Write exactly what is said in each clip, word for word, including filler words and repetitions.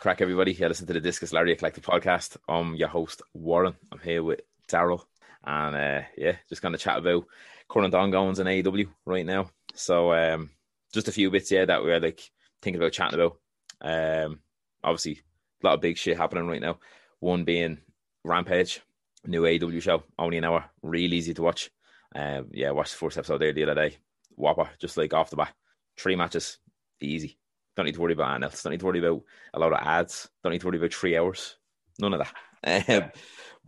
Crack everybody. Yeah, listen to the Discus Lariat Collective Podcast. I'm your host Warren. I'm here with Daryl, and uh, yeah, just going to chat about current ongoings in A E W right now. So um, just a few bits, yeah, that we're like thinking about chatting about. Um, obviously, a lot of big shit happening right now. One being Rampage, new A E W show, only an hour, real easy to watch. Um, yeah, watched the first episode there the other day. Whopper, just like off the bat, three matches, easy. Don't need to worry about anything else. Don't need to worry about a lot of ads. Don't need to worry about three hours. None of that. Um,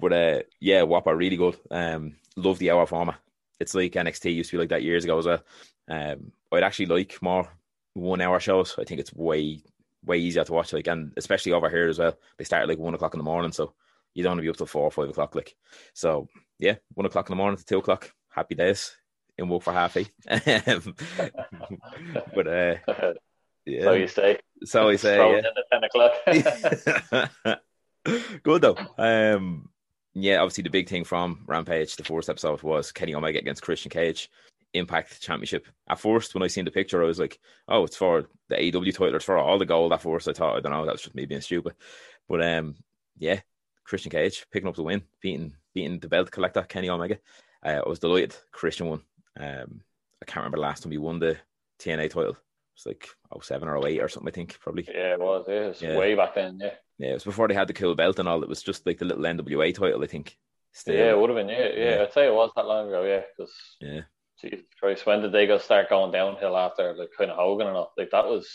but uh, yeah, Whopper, really good. Um, love the hour format. It's like N X T used to be like that years ago as well. Um, I'd actually like more one-hour shows. I think it's way, way easier to watch. Like, and especially over here as well. They start at like one o'clock in the morning, so you don't want to be up till four or five o'clock. Like, so yeah, one o'clock in the morning to two o'clock. Happy days. In work for half eight. but. Uh, Yeah. So you say. So you say. Yeah. In at ten o'clock. Good though. Um, yeah, obviously the big thing from Rampage, the first episode, was Kenny Omega against Christian Cage, Impact Championship. At first, when I seen the picture, I was like, "Oh, it's for the A E W title. It's for all the gold." At first, I thought, I don't know, that's just me being stupid. But um, yeah, Christian Cage picking up the win, beating beating the belt collector Kenny Omega. Uh, I was delighted. Christian won. Um, I can't remember the last time he won the T N A title. It's like oh seven or oh eight or something, I think, probably. Yeah, it was. Yeah. It was yeah. Way back then, yeah. Yeah, it was before they had the cool belt and all. It was just like the little N W A title, I think. Still. Yeah, it would have been, yeah, yeah. Yeah, I'd say it was that long ago, yeah. Because, yeah. Jesus Christ, when did they go start going downhill after, like, kind of Hogan and all? Like, that was...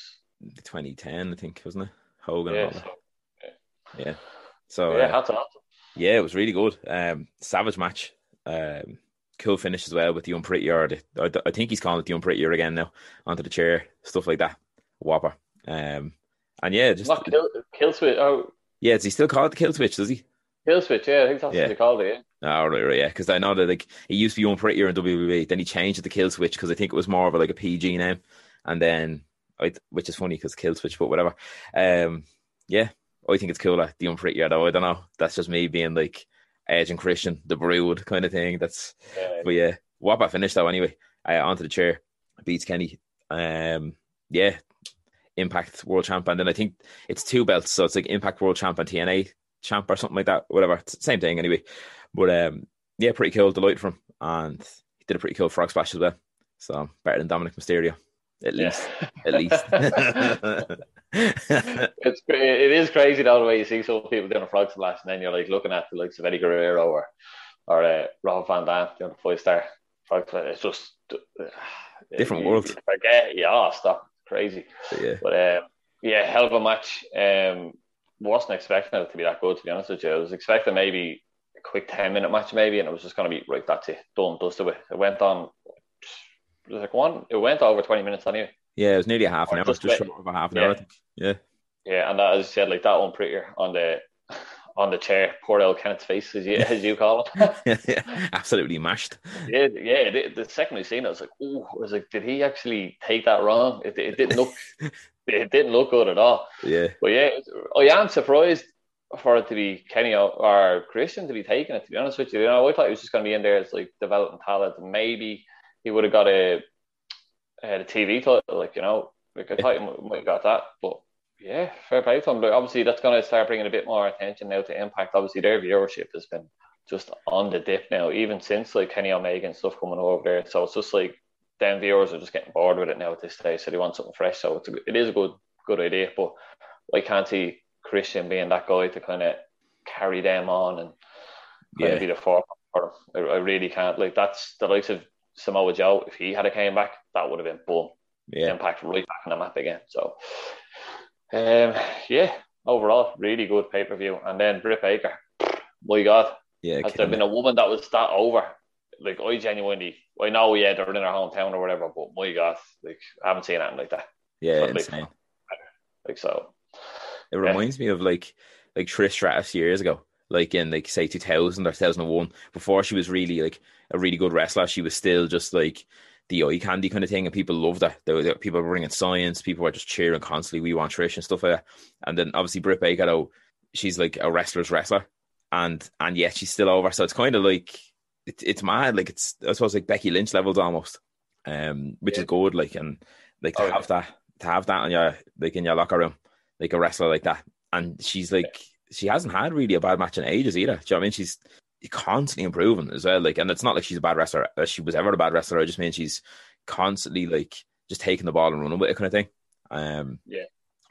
twenty ten, I think, wasn't it? Hogan yeah, and all. So, yeah. yeah. So, yeah, uh, hats off. Yeah, it was really good. Um, savage match. Um, Cool finish as well with the Unprettier. The, I, I think he's calling it the Unprettier again now. Onto the chair, stuff like that. Whopper. Um, and yeah, just not kill, kill switch. Oh, yeah. Does he still call it the kill switch? Does he? Kill switch. Yeah, I think that's yeah. what they called it. Yeah. Oh right, right, yeah. Because I know that like he used to be Unprettier in W W E. Then he changed it to kill switch because I think it was more of a, like a P G name. And then, I, which is funny because kill switch, but whatever. Um, yeah, I think it's cooler the Unprettier though. I don't know. That's just me being like. Edge and Christian, the Brood kind of thing. That's, yeah. But yeah, Whopper finished though anyway. Uh, onto the chair, beats Kenny. Um, yeah, Impact World Champ, and then I think it's two belts, so it's like Impact World Champ and T N A Champ or something like that. Whatever, it's the same thing anyway. But um, yeah, pretty cool. Delight from him, and he did a pretty cool frog splash as well. So better than Dominic Mysterio, at least. Yeah. At least. it's it is crazy though the way you see some people doing a frog splash and then you're like looking at the likes of Eddie Guerrero or or uh, Rob Van Dam doing a five star frog splash. It's just uh, different you, world. You forget, yeah, stop, crazy. Yeah. But uh, yeah, hell of a match. Um, wasn't expecting it to be that good, to be honest with you. I was expecting maybe a quick ten minute match, maybe, and it was just going to be right. That's it, done, dusted with. It went on. It was like one. It went over twenty minutes anyway. Yeah, it was nearly a half an or hour, just, just short of a half an yeah. hour. I think. Yeah, yeah, and that, as I said, like that one Unprettier on the on the chair, poor old Kenneth's face, as you as you call it. yeah, yeah, absolutely mashed. Yeah, yeah. The, the second we seen it, I was like, oh, I was like, did he actually take that wrong? It, it didn't look, it didn't look good at all. Yeah, but yeah, I am surprised for it to be Kenny or Christian to be taking it. To be honest with you, you know, I thought he was just going to be in there as like developing talent, and maybe he would have got a. Uh, the T V title, like, you know, like I thought you might have got that, but yeah, fair play to him. But obviously, that's going to start bringing a bit more attention now to Impact. Obviously, their viewership has been just on the dip now, even since like Kenny Omega and stuff coming over there. So it's just like them viewers are just getting bored with it now at this stage. So they want something fresh. So it's a, it is a good good idea, but I can't see Christian being that guy to kind of carry them on and kind yeah. of be the forefront for them. I, I really can't. Like that's the likes of Samoa Joe. If he had a came back, that would have been boom. yeah. Impact right back on the map again. So, um, yeah, overall, really good pay-per-view. And then Britt Baker, my God, yeah, has there been a woman that was that over? Like, I genuinely, I know, yeah, they're in her hometown or whatever, but my God, like, I haven't seen anything like that. Yeah, but, insane. Like, like, so. It reminds yeah. me of, like, like Trish Stratus years ago. Like in like say two thousand or two thousand one, before she was really like a really good wrestler, she was still just like the eye candy kind of thing, and people loved that. There were, people were bringing science, people were just cheering constantly, we want Trish and stuff like that. And then obviously Britt Baker, though, she's like a wrestler's wrestler, and and yet she's still over. So it's kind of like it, it's mad, like it's I suppose like Becky Lynch levels almost, um, which yeah. is good, like and like to oh, have yeah. that to have that in your like in your locker room, like a wrestler like that, and she's like. Yeah. She hasn't had really a bad match in ages either. Do you know what I mean? She's constantly improving as well. Like, and it's not like she's a bad wrestler. She was ever a bad wrestler. I just mean she's constantly like just taking the ball and running with it kind of thing. Um, yeah.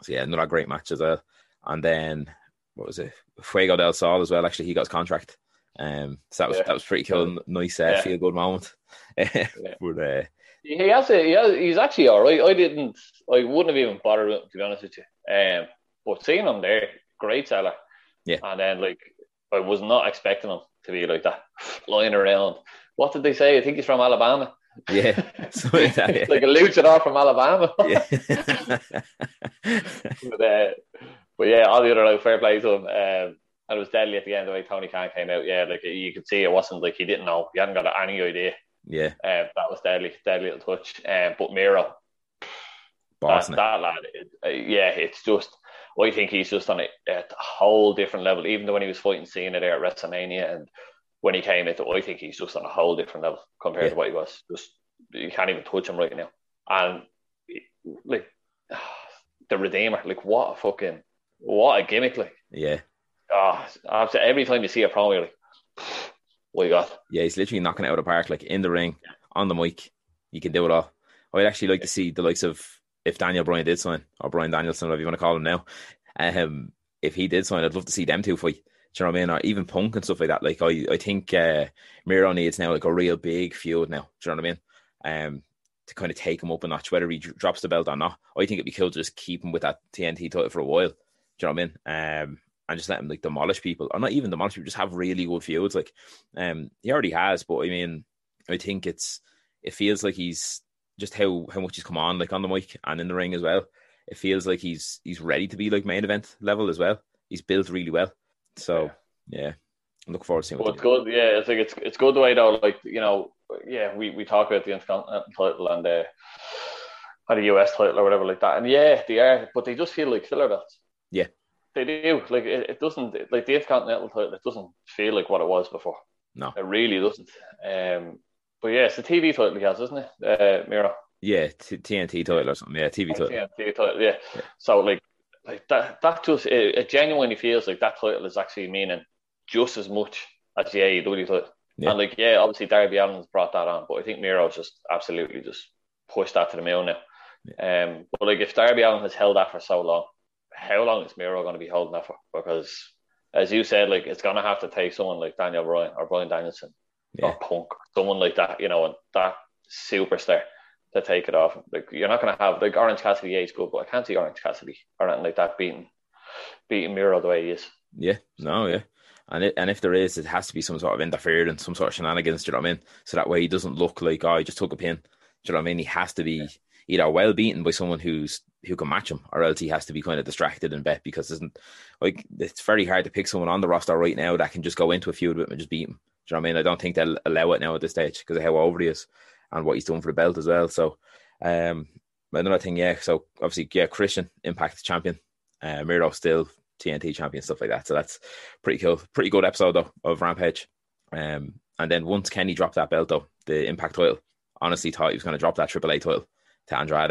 So yeah, another great match as well. And then what was it? Fuego del Sol as well. Actually, he got his contract. Um, so that was yeah. that was pretty cool. Nice, uh, yeah. feel good moment. yeah. But, uh, he has a, he has, he's actually all right. I didn't. I wouldn't have even bothered with him, to be honest with you. Um, but seeing him there, great seller. Yeah, and then like I was not expecting him to be like that, flying around. What did they say? I think he's from Alabama. Yeah, like, that, yeah. like a luchador from Alabama. yeah. but, uh, but yeah, all the other like, fair play to him, um, and it was deadly at the end. The way Tony Khan came out, yeah, like you could see it wasn't like he didn't know, he hadn't got any idea. Yeah, um, that was deadly, deadly little touch. Um, but Miro, that, that lad, it, uh, yeah, it's just. I think he's just on a, a whole different level, even though when he was fighting Cena there at WrestleMania and when he came into I think he's just on a whole different level compared yeah. to what he was. Just you can't even touch him right now. And like the Redeemer, like what a fucking what a gimmick like. Yeah. Oh, every time you see a promo you're like, oh my God. Yeah, he's literally knocking it out of the park, like in the ring, yeah. on the mic. You can do it all. I'd actually like yeah. to see the likes of if Daniel Bryan did sign, or Bryan Danielson, whatever you want to call him now, um, if he did sign, I'd love to see them two fight. Do you know what I mean? Or even Punk and stuff like that. Like I, I think uh, Miro needs now like a real big feud now. Do you know what I mean? Um, to kind of take him up a notch, whether he drops the belt or not. I think it'd be cool to just keep him with that T N T title for a while. Do you know what I mean? Um, and just let him like demolish people, or not even demolish people, just have really good feuds. Like, um, he already has, but I mean, I think it's it feels like he's. Just how, how much he's come on, like on the mic and in the ring as well. It feels like he's he's ready to be like main event level as well. He's built really well, so yeah. yeah. I'm looking forward to seeing. Well, it's good, yeah. I think it's it's good the way though. Like you know, yeah, we, we talk about the Intercontinental title and the uh, the U S title or whatever like that, and yeah, they are, but they just feel like filler belts. Yeah, they do. Like it, it doesn't like the Intercontinental title. It doesn't feel like what it was before. No, it really doesn't. Um. But yeah, it's the T V title he has, isn't it, uh, Miro? Yeah, t- TNT title or something. Yeah, T V title. T N T title, yeah. yeah. So like, like that, that just it, it genuinely feels like that title is actually meaning just as much as the A E W title. Yeah. And like, yeah, obviously Darby Allin's brought that on, but I think Miro's just absolutely just pushed that to the moon now. Yeah. Um, but like, if Darby Allin has held that for so long, how long is Miro going to be holding that for? Because as you said, like, it's going to have to take someone like Daniel Bryan or Bryan Danielson. Yeah. Or Punk, someone like that, you know, and that superstar to take it off. Like you're not going to have like Orange Cassidy. Yeah, he's good, but I can't see Orange Cassidy or anything like that beating beating Miro the way he is. Yeah, no, yeah, and it, and if there is, it has to be some sort of interference, some sort of shenanigans. Do you know what I mean? So that way he doesn't look like oh, he just took a pin. Do you know what I mean? He has to be yeah. either well beaten by someone who's who can match him, or else he has to be kind of distracted and bet because isn't like it's very hard to pick someone on the roster right now that can just go into a feud with him and just beat him. Do you know what I mean? I don't think they'll allow it now at this stage because of how over he is and what he's done for the belt as well. So, um, another thing, yeah. So, obviously, yeah, Christian, Impact champion. Uh, Miro still T N T champion, stuff like that. So, that's pretty cool. Pretty good episode, though, of Rampage. Um, and then once Kenny dropped that belt, though, the Impact title, honestly thought he was going to drop that triple A title to Andrade.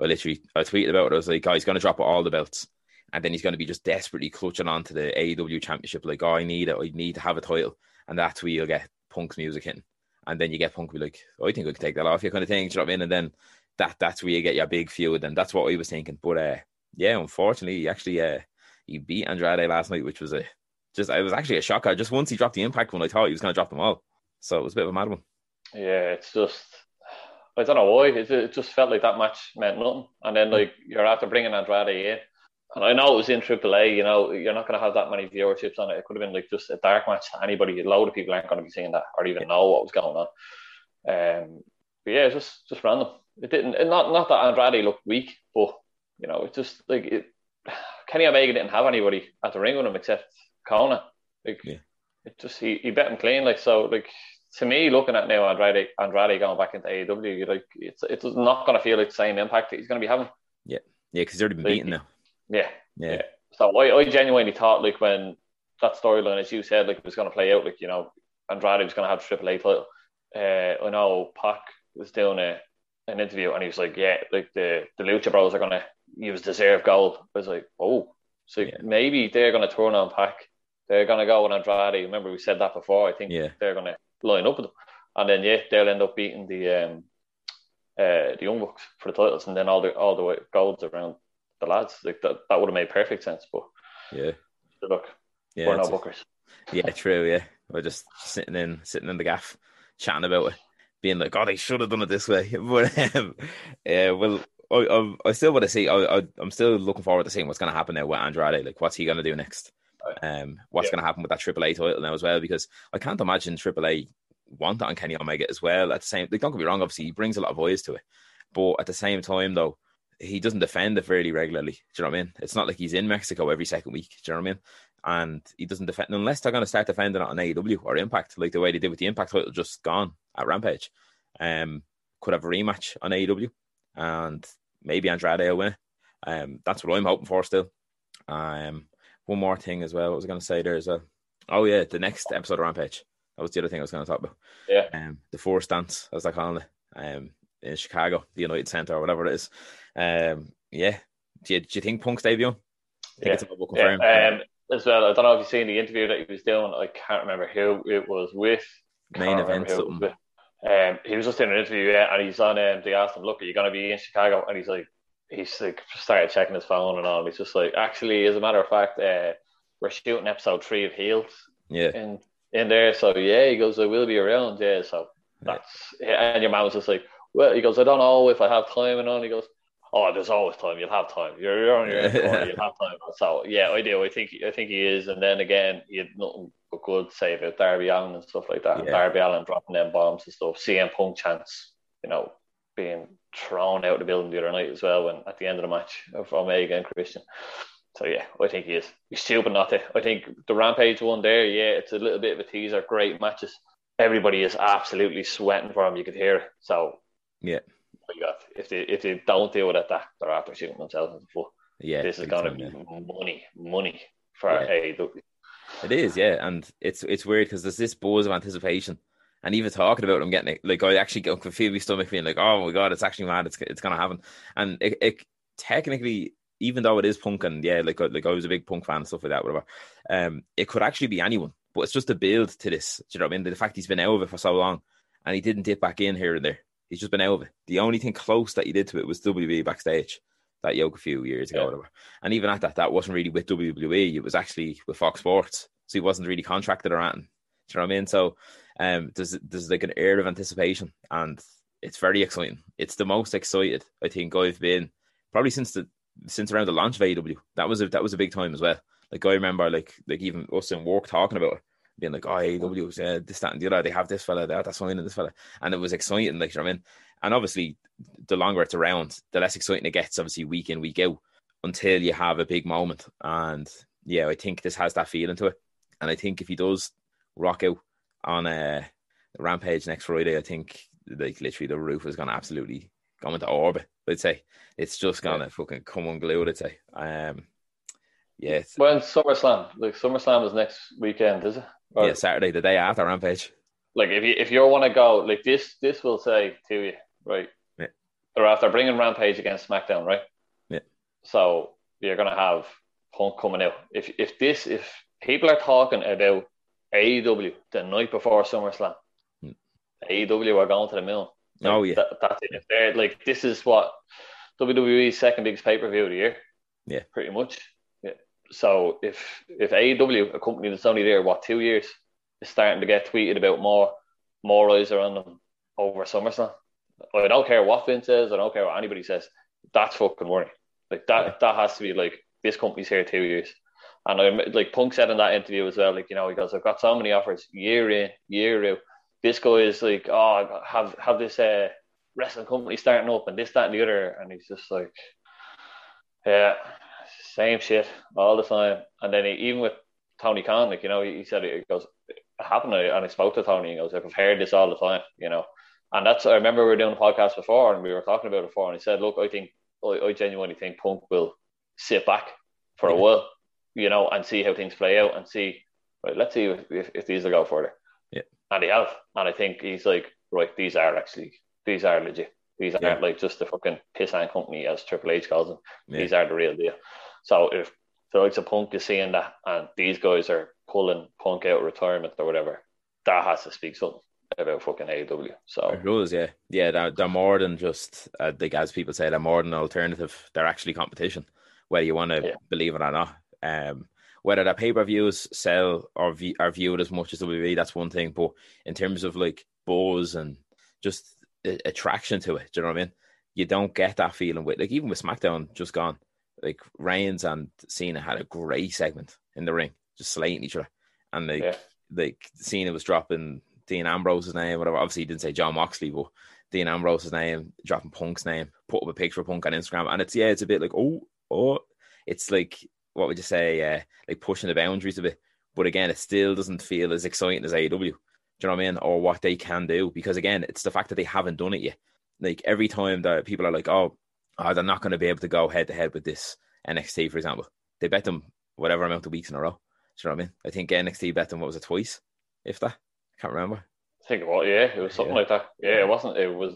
I literally, I tweeted about it. I was like, oh, he's going to drop all the belts. And then he's going to be just desperately clutching on to the A E W championship. Like, oh, I need it. I need to have a title. And that's where you'll get Punk's music hitting. And then you get Punk be like, oh, I think I can take that off you kind of thing. Do you know what I mean? And then that that's where you get your big feud. And that's what I was thinking. But uh, yeah, unfortunately, he actually uh, he beat Andrade last night, which was a just it was actually a shocker. Just once he dropped the Impact one, I thought he was going to drop them all. So it was a bit of a mad one. Yeah, it's just I don't know why. It, it just felt like that match meant nothing. And then, like, you're after bringing Andrade in. And I know it was in triple A, you know, you're not going to have that many viewerships on it. It could have been, like, just a dark match to anybody. A load of people aren't going to be seeing that or even know what was going on. Um, but, yeah, it's just, just random. It didn't... It, not not that Andrade looked weak, but, you know, it's just, like... It, Kenny Omega didn't have anybody at the ring with him except Kona. Like, yeah. It just... He, he bet him clean, like, so, like... To me, looking at now Andrade, Andrade going back into A E W, like it's it's not going to feel like the same impact that he's going to be having. Yeah, yeah, because he's already been like, beaten now. Yeah, yeah. yeah. So I, I genuinely thought like when that storyline, as you said, like was going to play out, like you know Andrade was going to have the triple A title. Uh, I know Pac was doing a, an interview and he was like, yeah, like the, the Lucha Bros are going to use deserved gold. I was like, oh, so yeah. maybe they're going to turn on Pac. They're going to go with Andrade. Remember we said that before. I think yeah. they're going to line up with them, and then yeah, they'll end up beating the um, uh, the Young Bucks for the titles, and then all the all the golds around the lads. Like that, that would have made perfect sense. But yeah, look, yeah, we're no bookers. Yeah, true. Yeah, we're just sitting in sitting in the gaff, chatting about it, being like, "Oh, they should have done it this way." But um, yeah, well, I, I I still want to see. I, I I'm still looking forward to seeing what's going to happen now with Andrade. Like, what's he going to do next? Um, what's yeah. going to happen with that triple A title now as well, because I can't imagine triple A want that on Kenny Omega as well. At the same, like, don't get me wrong, obviously he brings a lot of voice to it, but at the same time though, he doesn't defend it fairly regularly. Do you know what I mean? It's not like he's in Mexico every second week. Do you know what I mean? And he doesn't defend unless they're going to start defending it on A E W or Impact, like the way they did with the Impact title just gone at Rampage. Um, could have a rematch on A E W, and maybe Andrade will win. Um, that's what I'm hoping for still. Um. One more thing as well. What was I going to say there as well? Oh, yeah, the next episode of Rampage. That was the other thing I was going to talk about. Yeah. Um, the Force Dance, as they're calling it, um, in Chicago, the United Center or whatever it is. Um, yeah. Do you, do you think Punk's debut? I think yeah. it's a little confirmed. Yeah. Um, as well, I don't know if you've seen the interview that he was doing. I can't remember who it was with. Main event something. Was um, he was just doing an interview, yeah, and he's on, um, they asked him, look, are you going to be in Chicago? And he's like, he's like started checking his phone and all. And he's just like, actually, as a matter of fact, uh, we're shooting episode three of Heels. Yeah. In, in there, so yeah, he goes, I will be around. Yeah, so that's. Yeah. And your man was just like, well, he goes, I don't know if I have time and all. He goes, oh, there's always time. You'll have time. You're, you're on your own corner. You'll have time. So yeah, I do. I think I think he is. And then again, he had nothing but good to say about Darby Allin and stuff like that. Yeah. Darby Allin dropping them bombs and stuff. C M Punk chants, you know, being thrown out of the building the other night as well when at the end of the match of Omega and Christian. So yeah, I think he is. He's stupid not to. I think the Rampage one there, yeah, it's a little bit of a teaser. Great matches. Everybody is absolutely sweating for him. You could hear it. So yeah, if they if they don't deal with it, that they're after shooting themselves in the foot. Yeah, this is going to be money, money for yeah. A E W. It is, yeah, and it's it's weird because there's this buzz of anticipation. And even talking about it, I'm getting it. Like, I actually get confused with my stomach being like, oh my God, it's actually mad. It's it's going to happen. And it, it technically, even though it is Punk and yeah, like, like I was a big Punk fan and stuff like that, whatever, um, it could actually be anyone. But it's just a build to this. Do you know what I mean? The fact he's been out of it for so long and he didn't dip back in here and there. He's just been out of it. The only thing close that he did to it was W W E backstage that yoke a few years ago. Yeah. Or whatever. And even at that, that wasn't really with W W E. It was actually with Fox Sports. So he wasn't really contracted or anything. Do you know what I mean? So um, there's there's like an air of anticipation, and it's very exciting. It's the most excited I think I've been probably since the since around the launch of A E W. That was a, that was a big time as well. Like I remember, like like even us in work talking about it, being like, oh, A E W, yeah, this, that, and the other. They have this fella, they have that sign, and this fella, and it was exciting. Like you know what I mean? And obviously, the longer it's around, the less exciting it gets. Obviously, week in, week out, until you have a big moment. And yeah, I think this has that feeling to it. And I think if he does rock out on uh, Rampage next Friday, I think like literally the roof is going to absolutely go into orbit. I'd say it's just going to yeah. fucking come unglued. I'd say, um, yeah. Well, SummerSlam, like SummerSlam is next weekend, is it? Or, yeah, Saturday, the day after Rampage. Like if you if you want to go, like this this will say to you, right? Yeah. They're after bringing Rampage against SmackDown, right? Yeah. So you're going to have Punk coming out. If if this if people are talking about A E W the night before SummerSlam, hmm. A E W are going to the mill. Like, oh yeah, that, that's it. If they're like, this is what W W E's second biggest pay per view of the year. Yeah, pretty much. Yeah. So if if A E W, a company that's only there what two years, is starting to get tweeted about more, more eyes are on them over SummerSlam. I don't care what Vince says, I don't care what anybody says, that's fucking money. Like that, yeah. that has to be like, this company's here two years. And I, like Punk said in that interview as well, like, you know, he goes, I've got so many offers year in, year out. This guy is like, oh, have have this uh, wrestling company starting up and this, that, and the other. And he's just like, yeah, same shit all the time. And then he, even with Tony Khan, like, you know, he, he said, it goes, it happened. And I spoke to Tony and he goes, I've heard this all the time, you know. And that's, I remember we were doing a podcast before and we were talking about it before. And he said, look, I think, I, I genuinely think Punk will sit back for a while, you know, and see how things play out and see, right, let's see if, if, if these will go further. Yeah. And they have. And I think he's like, right, these are actually, these are legit. These yeah. aren't like just the fucking pissant company, as Triple H calls them. Yeah. These are the real deal. So if the likes of Punk is seeing that and these guys are pulling Punk out of retirement or whatever, that has to speak something about fucking A E W. So it does, yeah. Yeah, they're, they're more than just, uh, like as people say, they're more than an alternative. They're actually competition, whether you want to yeah. believe it or not. Um, whether the pay-per-views sell or v- are viewed as much as W W E, that's one thing. But in terms of like buzz and just a- attraction to it, do you know what I mean? You don't get that feeling with, like, even with SmackDown just gone, like Reigns and Cena had a great segment in the ring, just slating each other. And like, yeah. like Cena was dropping Dean Ambrose's name, whatever. Obviously, he didn't say John Moxley, but Dean Ambrose's name, dropping Punk's name, put up a picture of Punk on Instagram. And it's, yeah, it's a bit like, oh, oh, it's like, what would you say, uh, like pushing the boundaries a bit. But again, it still doesn't feel as exciting as A E W. Do you know what I mean? Or what they can do. Because again, it's the fact that they haven't done it yet. Like every time that people are like, oh, oh they're not going to be able to go head to head with this N X T, for example. They bet them whatever amount of weeks in a row. Do you know what I mean? I think N X T bet them, what was it, twice? If that? I can't remember. I think it was, yeah. It was something yeah. like that. Yeah, it wasn't. It was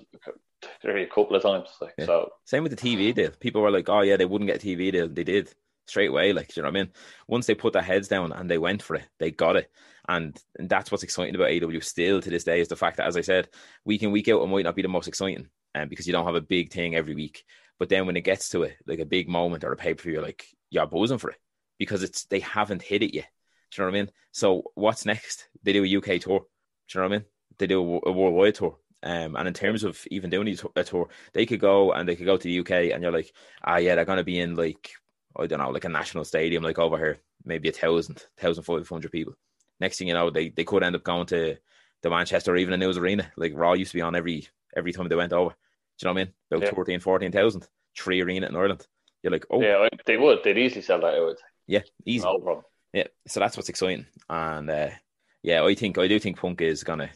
a couple of times. Like, yeah. so. Same with the T V deal. People were like, oh yeah, they wouldn't get a T V deal. They did. Straight away, like, do you know what I mean? Once they put their heads down and they went for it, they got it. And, and that's what's exciting about A E W still to this day is the fact that, as I said, week in, week out, it might not be the most exciting um, because you don't have a big thing every week. But then when it gets to it, like a big moment or a pay-per-view, you're like, you're buzzing for it because it's they haven't hit it yet. Do you know what I mean? So what's next? They do a U K tour. Do you know what I mean? They do a, a worldwide tour. Um, and in terms of even doing a tour, they could go and they could go to the U K and you're like, ah, yeah, they're going to be in like, I don't know, like a national stadium, like over here, maybe a thousand, thousand five hundred people. Next thing you know, they, they could end up going to the Manchester or even a News Arena. Like Raw used to be on every every time they went over. Do you know what I mean? About yeah. fourteen, fourteen thousand, three arena in Ireland. You're like, oh, yeah, they would, they'd easily sell that out. Yeah, easy, no problem. Yeah, so that's what's exciting, and uh, yeah, I think I do think Punk is gonna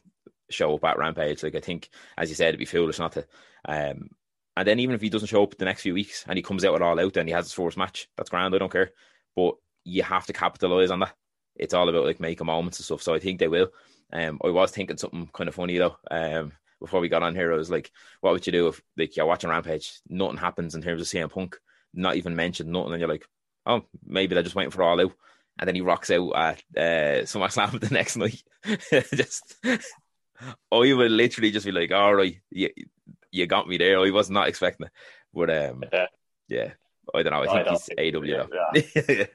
show up at Rampage. Like I think, as you said, it'd be foolish not to. Um, And then even if he doesn't show up the next few weeks and he comes out with All Out and he has his first match, that's grand, I don't care. But you have to capitalise on that. It's all about like making moments and stuff. So I think they will. Um, I was thinking something kind of funny though. Um, before we got on here, I was like, what would you do if like you're watching Rampage, nothing happens in terms of C M Punk, not even mentioned, nothing, and you're like, oh, maybe they're just waiting for All Out. And then he rocks out at uh, SummerSlam the next night. Just, I would literally just be like, all right, yeah. You got me there. I was not expecting it. But, um, yeah. yeah, I don't know. I think I he's think A W. He yeah.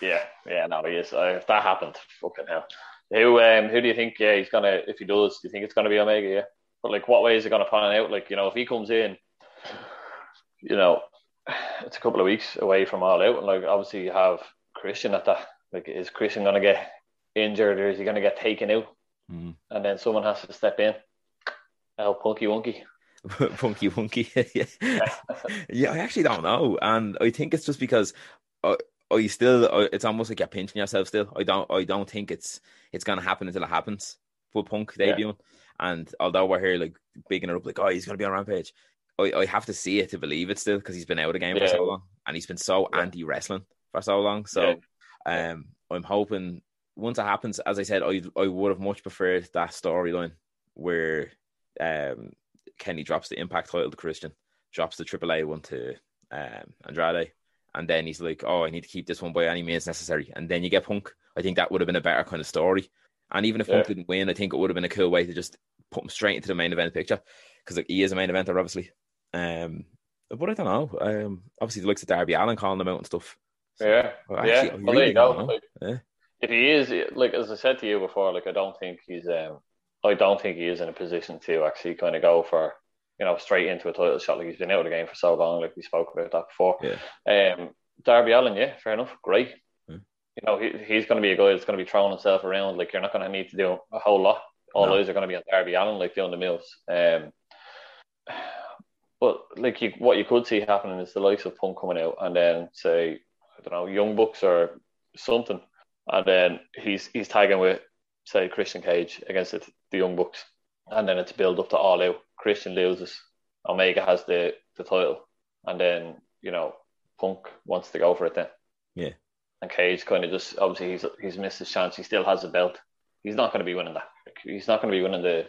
yeah, yeah, no, he is. Uh, if that happened, fucking hell. Who um, who do you think, yeah, he's going to, if he does, do you think it's going to be Omega, yeah? But, like, what way is it going to pan out? Like, you know, if he comes in, you know, it's a couple of weeks away from All Out. And, like, obviously you have Christian at that. Like, is Christian going to get injured or is he going to get taken out? Mm. And then someone has to step in. Oh, Punky Wonky. Punky Wonky. yeah. yeah, I actually don't know, and I think it's just because I, I still, I, it's almost like you're pinching yourself still. I don't, I don't think it's it's gonna happen until it happens. For Punk debuting, yeah. and although we're here like bigging it up, like oh he's gonna be on Rampage, I, I have to see it to believe it still because he's been out of the game yeah. for so long, and he's been so yeah. anti wrestling for so long. So, yeah. um, I'm hoping once it happens, as I said, I I would have much preferred that storyline where, um. Kenny drops the Impact title to Christian, drops the triple A one to um, Andrade, and then he's like, oh, I need to keep this one by any means necessary. And then you get Punk. I think that would have been a better kind of story. And even if yeah. Punk didn't win, I think it would have been a cool way to just put him straight into the main event picture because like, he is a main eventer, obviously. Um, but I don't know. Um, obviously, the looks at Darby Allin calling him out and stuff. So, yeah. Well, actually, yeah. Well, really there you go. Like, yeah. If he is, like, as I said to you before, like, I don't think he's... Um... I don't think he is in a position to actually kind of go for you know, straight into a title shot. Like, he's been out of the game for so long, like we spoke about that before. Yeah. Um, Darby Allin, yeah, fair enough, great. Mm. You know, he, he's going to be a guy that's going to be throwing himself around. Like, you're not going to need to do a whole lot. All no. those are going to be on Darby Allin, like, doing the moves. Um, but, like, you, what you could see happening is the likes of Punk coming out and then, say, I don't know, Young Bucks or something. And then he's he's tagging with, say, Christian Cage against the, the Young Bucks. And then it's build up to All Out. Christian loses. Omega has the, the title. And then, you know, Punk wants to go for it then. Yeah. And Cage kind of just, obviously, he's he's missed his chance. He still has the belt. He's not going to be winning that. He's not going to be winning the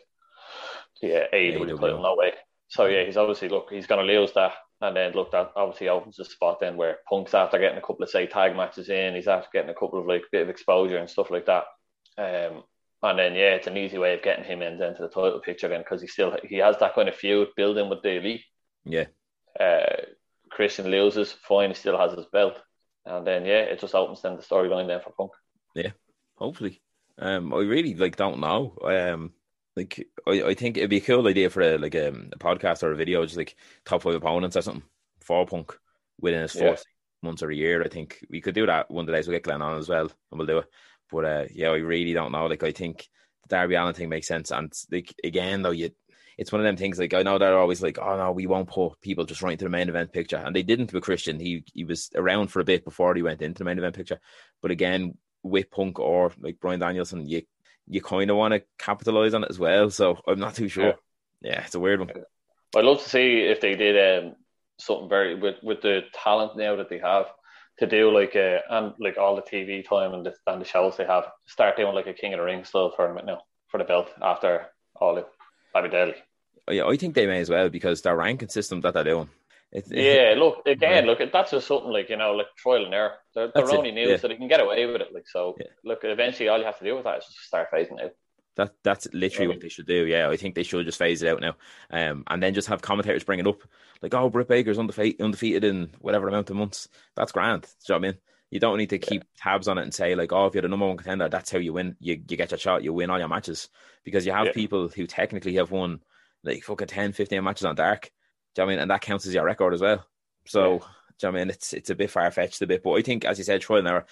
yeah, A E W title, no way. So, yeah, he's obviously, look, he's going to lose that. And then, look, that obviously opens the spot then where Punk's after getting a couple of, say, tag matches in. He's after getting a couple of, like, bit of exposure and stuff like that. Um, and then, yeah, it's an easy way of getting him in then to the title picture then, because he still, he has that kind of feud building with the Elite. Yeah. Uh, Christian loses, fine, he still has his belt. And then, yeah, it just opens then the storyline then for Punk. Yeah, hopefully. Um, I really, like, don't know. Um, Like, I, I think it'd be a cool idea for a, like um, a podcast or a video, just like top five opponents or something for Punk within his yeah. four months or a year. I think we could do that one of the days. We'll get Glenn on as well and we'll do it. But uh, yeah, I really don't know. Like, I think the Darby Allin thing makes sense. And like, again, though, you, it's one of them things, like, I know they're always like, oh no, we won't put people just right into the main event picture. And they didn't with Christian. He, he was around for a bit before he went into the main event picture. But again, with Punk or like Bryan Danielson, you you kind of want to capitalise on it as well. So I'm not too sure. Yeah, yeah, it's a weird one. I'd love to see if they did um, something very, with, with the talent now that they have, to do like a, and like all the T V time and the, and the shows they have, start doing like a King of the Ring style tournament now for the belt after all it. That'd be deadly. Yeah, I think they may as well, because their ranking system that they're doing. It's, yeah, it's, look, again, right. look, that's just something like, you know, like trial and error. They're, they're only new, yeah. so they can get away with it. Like, so, yeah. look, eventually all you have to do with that is just start phasing it out. That, that's literally yeah. what they should do. Yeah, I think they should just phase it out now. Um, and then just have commentators bring it up. Like, oh, Britt Baker's undefe- undefeated in whatever amount of months. That's grand. Do you know what I mean? You don't need to keep yeah. tabs on it and say, like, oh, if you're the number one contender, that's how you win. You, you get your shot, you win all your matches. Because you have yeah. people who technically have won, like, fucking ten, fifteen matches on dark. Do you know what I mean? And that counts as your record as well. So, yeah. do you know what I mean? It's it's a bit far-fetched a bit, but I think, as you said, trial and error,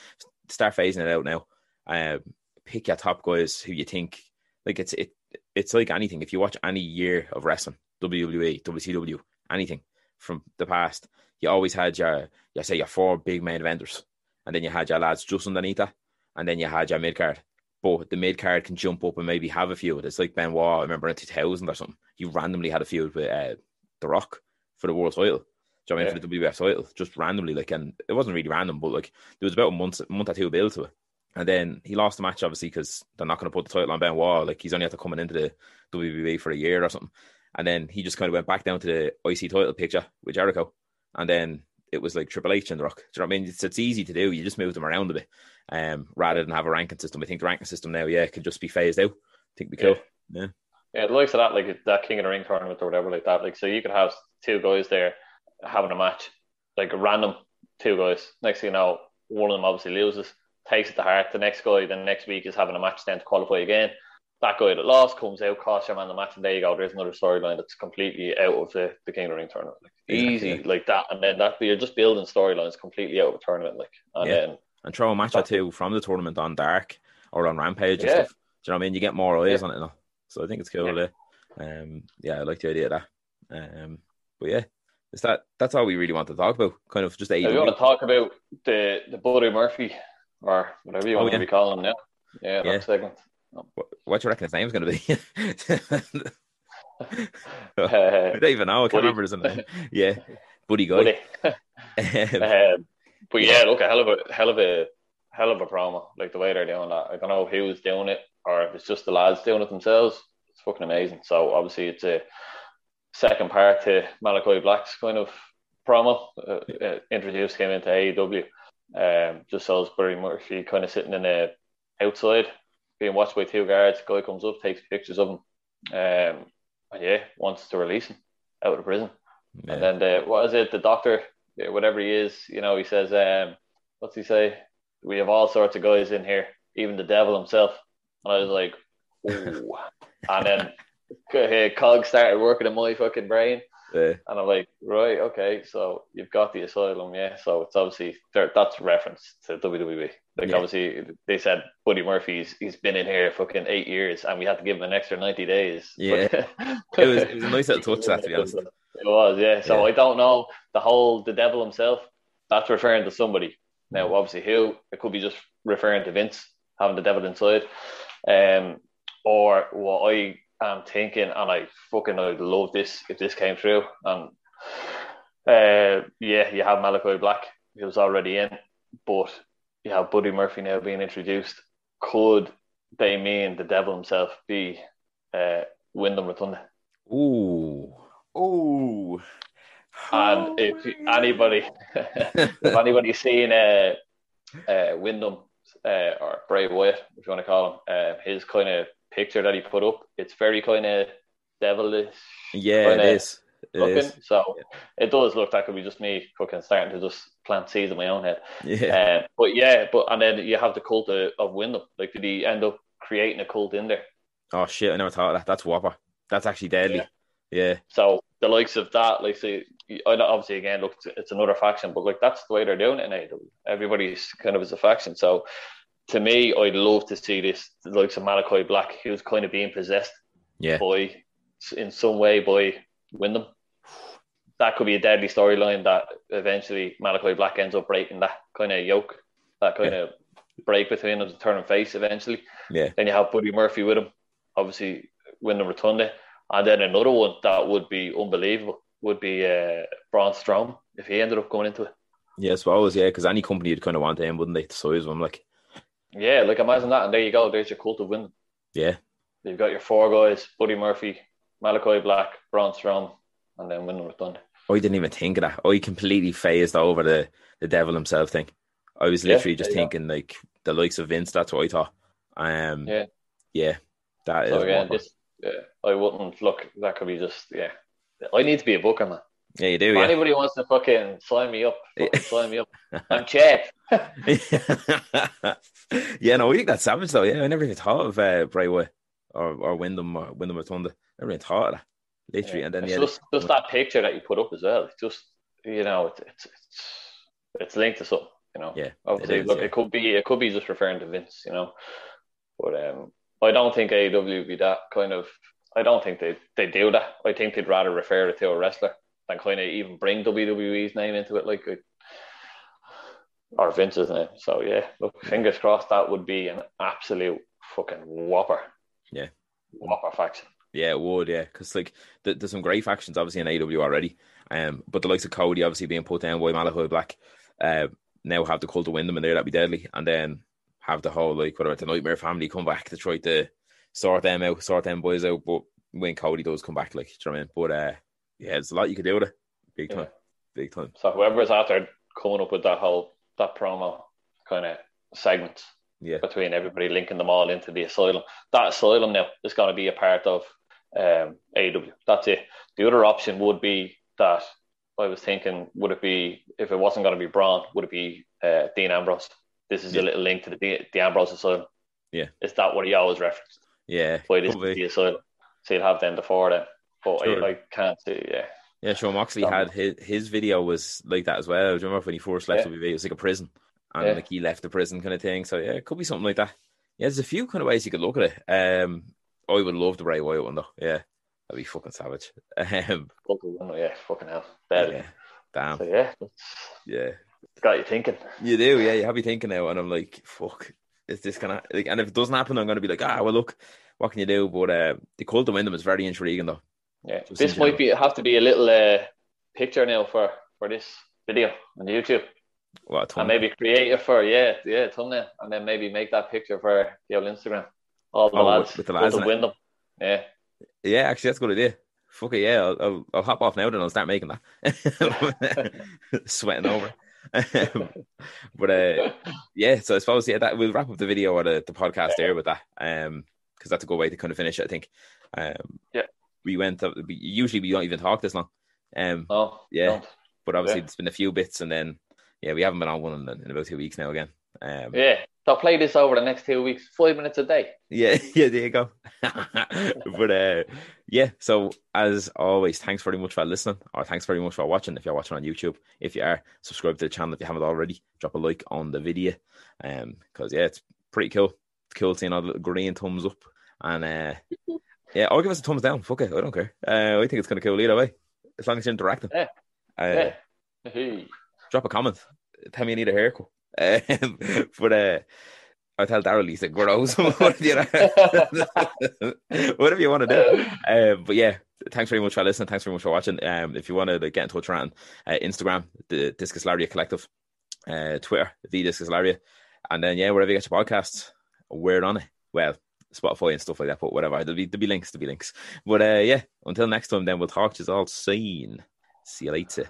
start phasing it out now. Um, pick your top guys who you think, like, it's it it's like anything. If you watch any year of wrestling, W W E, W C W, anything from the past, you always had your, your say, your four big main eventers, and then you had your lads just underneath that, and then you had your mid-card. But the mid-card can jump up and maybe have a feud. It's like Benoit, I remember in two thousand or something, he randomly had a feud with... Uh, The Rock for the world title, do you know what I mean? Yeah. For the W W F title, just randomly, like, and it wasn't really random, but like there was about a month, month or two build to it, and then he lost the match obviously because they're not going to put the title on Benoit. Like, he's only had to come into the W W E for a year or something, and then he just kind of went back down to the I C title picture with Jericho, and then it was like Triple H and The Rock. Do you know what I mean? It's, it's easy to do. You just move them around a bit, um, rather than have a ranking system. I think the ranking system now, yeah, could just be phased out. I think it'd be cool. Yeah. yeah. Yeah, the likes of that, like that King of the Ring tournament or whatever like that. Like, so you could have two guys there having a match, like a random two guys. Next thing you know, one of them obviously loses, takes it to heart. The next guy, the next week is having a match then to qualify again. That guy that lost comes out, costs your man the match, and there you go. There's another storyline that's completely out of the, the King of the Ring tournament. Like, easy yeah. like that. And then that you're just building storylines completely out of a tournament. Like, and yeah. then and throw a match or two from the tournament on Dark or on Rampage and yeah. stuff. Do you know what I mean? You get more eyes yeah. on it now. So I think it's cool. Yeah. Um, yeah, I like the idea of that. Um, but yeah, it's that. That's all we really want to talk about. Kind of just A E W. We want to talk about the the Buddy Murphy or whatever you want oh, yeah. to be calling him now. Yeah, yeah. that segment. What, what do you reckon his name's going to be? uh, I don't even know. I can't Buddy. remember his name. Yeah, Buddy guy. Buddy. um, but yeah, look, a hell of a hell of a hell of a promo. Like the way they're doing that. I don't know who was doing it, or if it's just the lads doing it themselves. It's fucking amazing. So obviously it's a second part to Malakai Black's kind of promo, uh, uh, introduced him into A E W. Um, just saw Buddy Murphy kind of sitting in the outside, being watched by two guards. Guy comes up, takes pictures of him, um, and yeah, wants to release him out of prison. Yeah. And then the, what is it? The doctor, whatever he is, you know, he says, um, what's he say? We have all sorts of guys in here, even the devil himself. And I was like, ooh. And then uh, Cog started working in my fucking brain. Yeah. And I'm like, right, okay, so you've got the Asylum, yeah. So it's obviously that's reference to W W E. Like yeah. Obviously they said Buddy Murphy's he's been in here fucking eight years, and we had to give him an extra ninety days. Yeah, it was it was a nice little touch that, to be honest. It was, yeah. So yeah. I don't know the whole the devil himself. That's referring to somebody. Now, obviously, who it could be just referring to Vince having the devil inside, um, or what I. I'm thinking, and I fucking I'd love this if this came through. And uh, yeah, you have Malakai Black, who was already in, but you have Buddy Murphy now being introduced. Could they mean the devil himself be uh, Windham Rotunda? Ooh, ooh! And if anybody, if anybody's seen uh, uh, Windham uh, or Bray Wyatt, if you want to call him, uh, his kind of picture that he put up, it's very kind of devilish. Yeah, it is. It is. So yeah. It does look like it would be just me fucking starting to just plant seeds in my own head. Yeah. Uh, but yeah, but and then you have the cult of, of Windham. Like, did he end up creating a cult in there? Oh shit! I never thought of that. That's whopper. That's actually deadly. Yeah. yeah. So the likes of that, like, so obviously again, look, it's another faction, but like that's the way they're doing it in A E W. Everybody's kind of is a faction. So. To me, I'd love to see this, the likes of Malakai Black, who's kind of being possessed yeah. by, in some way, by Windham. That could be a deadly storyline that eventually Malakai Black ends up breaking that kind of yoke, that kind yeah. of break between them to turn and face eventually. Yeah. Then you have Buddy Murphy with him, obviously Windham Rotunda. And then another one that would be unbelievable would be uh, Braun Strowman, if he ended up going into it. Yeah, so I was, yeah, because any company would kind of want him, wouldn't they? The size of him, like... Yeah, like imagine that, and there you go. There's your cult of Windham. Yeah, you've got your four guys: Buddy Murphy, Malakai Black, Braun Strowman, and then Windham Rotunda. I didn't even think of that. I completely phased over the, the devil himself thing. I was literally yeah, just thinking go. like the likes of Vince. That's what I thought. Um, yeah, yeah, that so is. Again, this, yeah, I wouldn't look. That could be just yeah. I need to be a booker, man. Yeah, you do. If yeah. anybody wants to fucking sign me up, fucking sign me up. I'm cheap. yeah, no, I think that's savage though. Yeah, I never even thought of uh, Bray Wyatt or or Windham or Windham Rotunda. Never even thought of that. Literally, yeah. and then it's yeah, just they... just that picture that you put up as well. It's just you know, it's it's it's, it's linked to something. You know, yeah. Obviously, it is, look, yeah. it could be it could be just referring to Vince. You know, but um, I don't think A E W would be that kind of. I don't think they they do that. I think they'd rather refer it to a wrestler. And kind of even bring W W E's name into it, like or Vince's name. So yeah, look, fingers crossed that would be an absolute fucking whopper. Yeah, whopper faction. Yeah, it would. Yeah, because like th- there's some great factions obviously in A E W already. Um, but the likes of Cody obviously being put down by Malakai Black. Uh, now have the cult of Windham in there, that'd be deadly. And then have the whole like whatever the Nightmare Family come back to try to sort them out, sort them boys out. But when Cody does come back, like do you know what I mean? But uh. Yeah, there's a lot you could do with it. Big time. Yeah. Big time. So whoever's after coming up with that whole, that promo kind of segment yeah. between everybody linking them all into the Asylum. That Asylum now is going to be a part of um, A E W. That's it. The other option would be that, I was thinking, would it be, if it wasn't going to be Braun, would it be uh, Dean Ambrose? This is yeah. a little link to the, the Ambrose Asylum. Yeah. Is that what he always referenced? Yeah. Why this is the Asylum. So you'd have them before then. But sure. I, I can't see, yeah. Yeah, Sean Moxley Stop. had his, his video was like that as well. Do you remember when he first left yeah. W W E? It was like a prison. And yeah. like he left the prison kind of thing. So yeah, it could be something like that. Yeah, there's a few kind of ways you could look at it. Um, I would love the Bray Wyatt one though. Yeah, that'd be fucking savage. Um, oh, yeah, fucking hell. Barely. Yeah, damn. So, yeah. Yeah. Got you thinking. You do, yeah. You have you thinking now. And I'm like, fuck, is this going to... Like, and if it doesn't happen, I'm going to be like, ah, well look, what can you do? But uh, the cult of Windham is very intriguing though. Yeah, just this might be have to be a little uh, picture now for, for this video on YouTube. What, and maybe create it for yeah yeah thumbnail, and then maybe make that picture for the old Instagram. All the oh, lads with the lads in Windham. Yeah, yeah, actually that's a good idea. Fuck it, yeah, I'll, I'll, I'll hop off now then I'll start making that. Sweating over. um, but uh, yeah, so I suppose yeah that we'll wrap up the video or the, the podcast yeah. there with that, um, because that's a good way to kind of finish it, I think. Um, yeah. We went up, we, usually we don't even talk this long. Um, oh, yeah. Don't. But obviously, yeah. it's been a few bits, and then, yeah, we haven't been on one in, in about two weeks now again. Um, yeah. So play this over the next two weeks, five minutes a day. Yeah, yeah, there you go. but uh, yeah, so as always, thanks very much for listening, or thanks very much for watching if you're watching on YouTube. If you are, subscribe to the channel if you haven't already. Drop a like on the video, um, because yeah, it's pretty cool. It's cool seeing all the little green thumbs up, and uh, yeah, or give us a thumbs down. Fuck it, I don't care. Uh, I think it's kind of cool either way, as long as you're interacting. Yeah. Uh, yeah. Hey. Drop a comment. Tell me you need a haircut. Um, but uh, I'll tell Daryl he's a gross. Whatever you want to do. Uh, but yeah, thanks very much for listening. Thanks very much for watching. Um, if you want to like, get in touch around uh, Instagram, the Discus Lariat Collective, uh, Twitter, the Discus Lariat, and then yeah, wherever you get your podcasts, we're on it. Well, Spotify and stuff like that, but whatever. There'll be, there'll be links, there'll be links. But uh, yeah, until next time, then we'll talk to you all soon. See you later.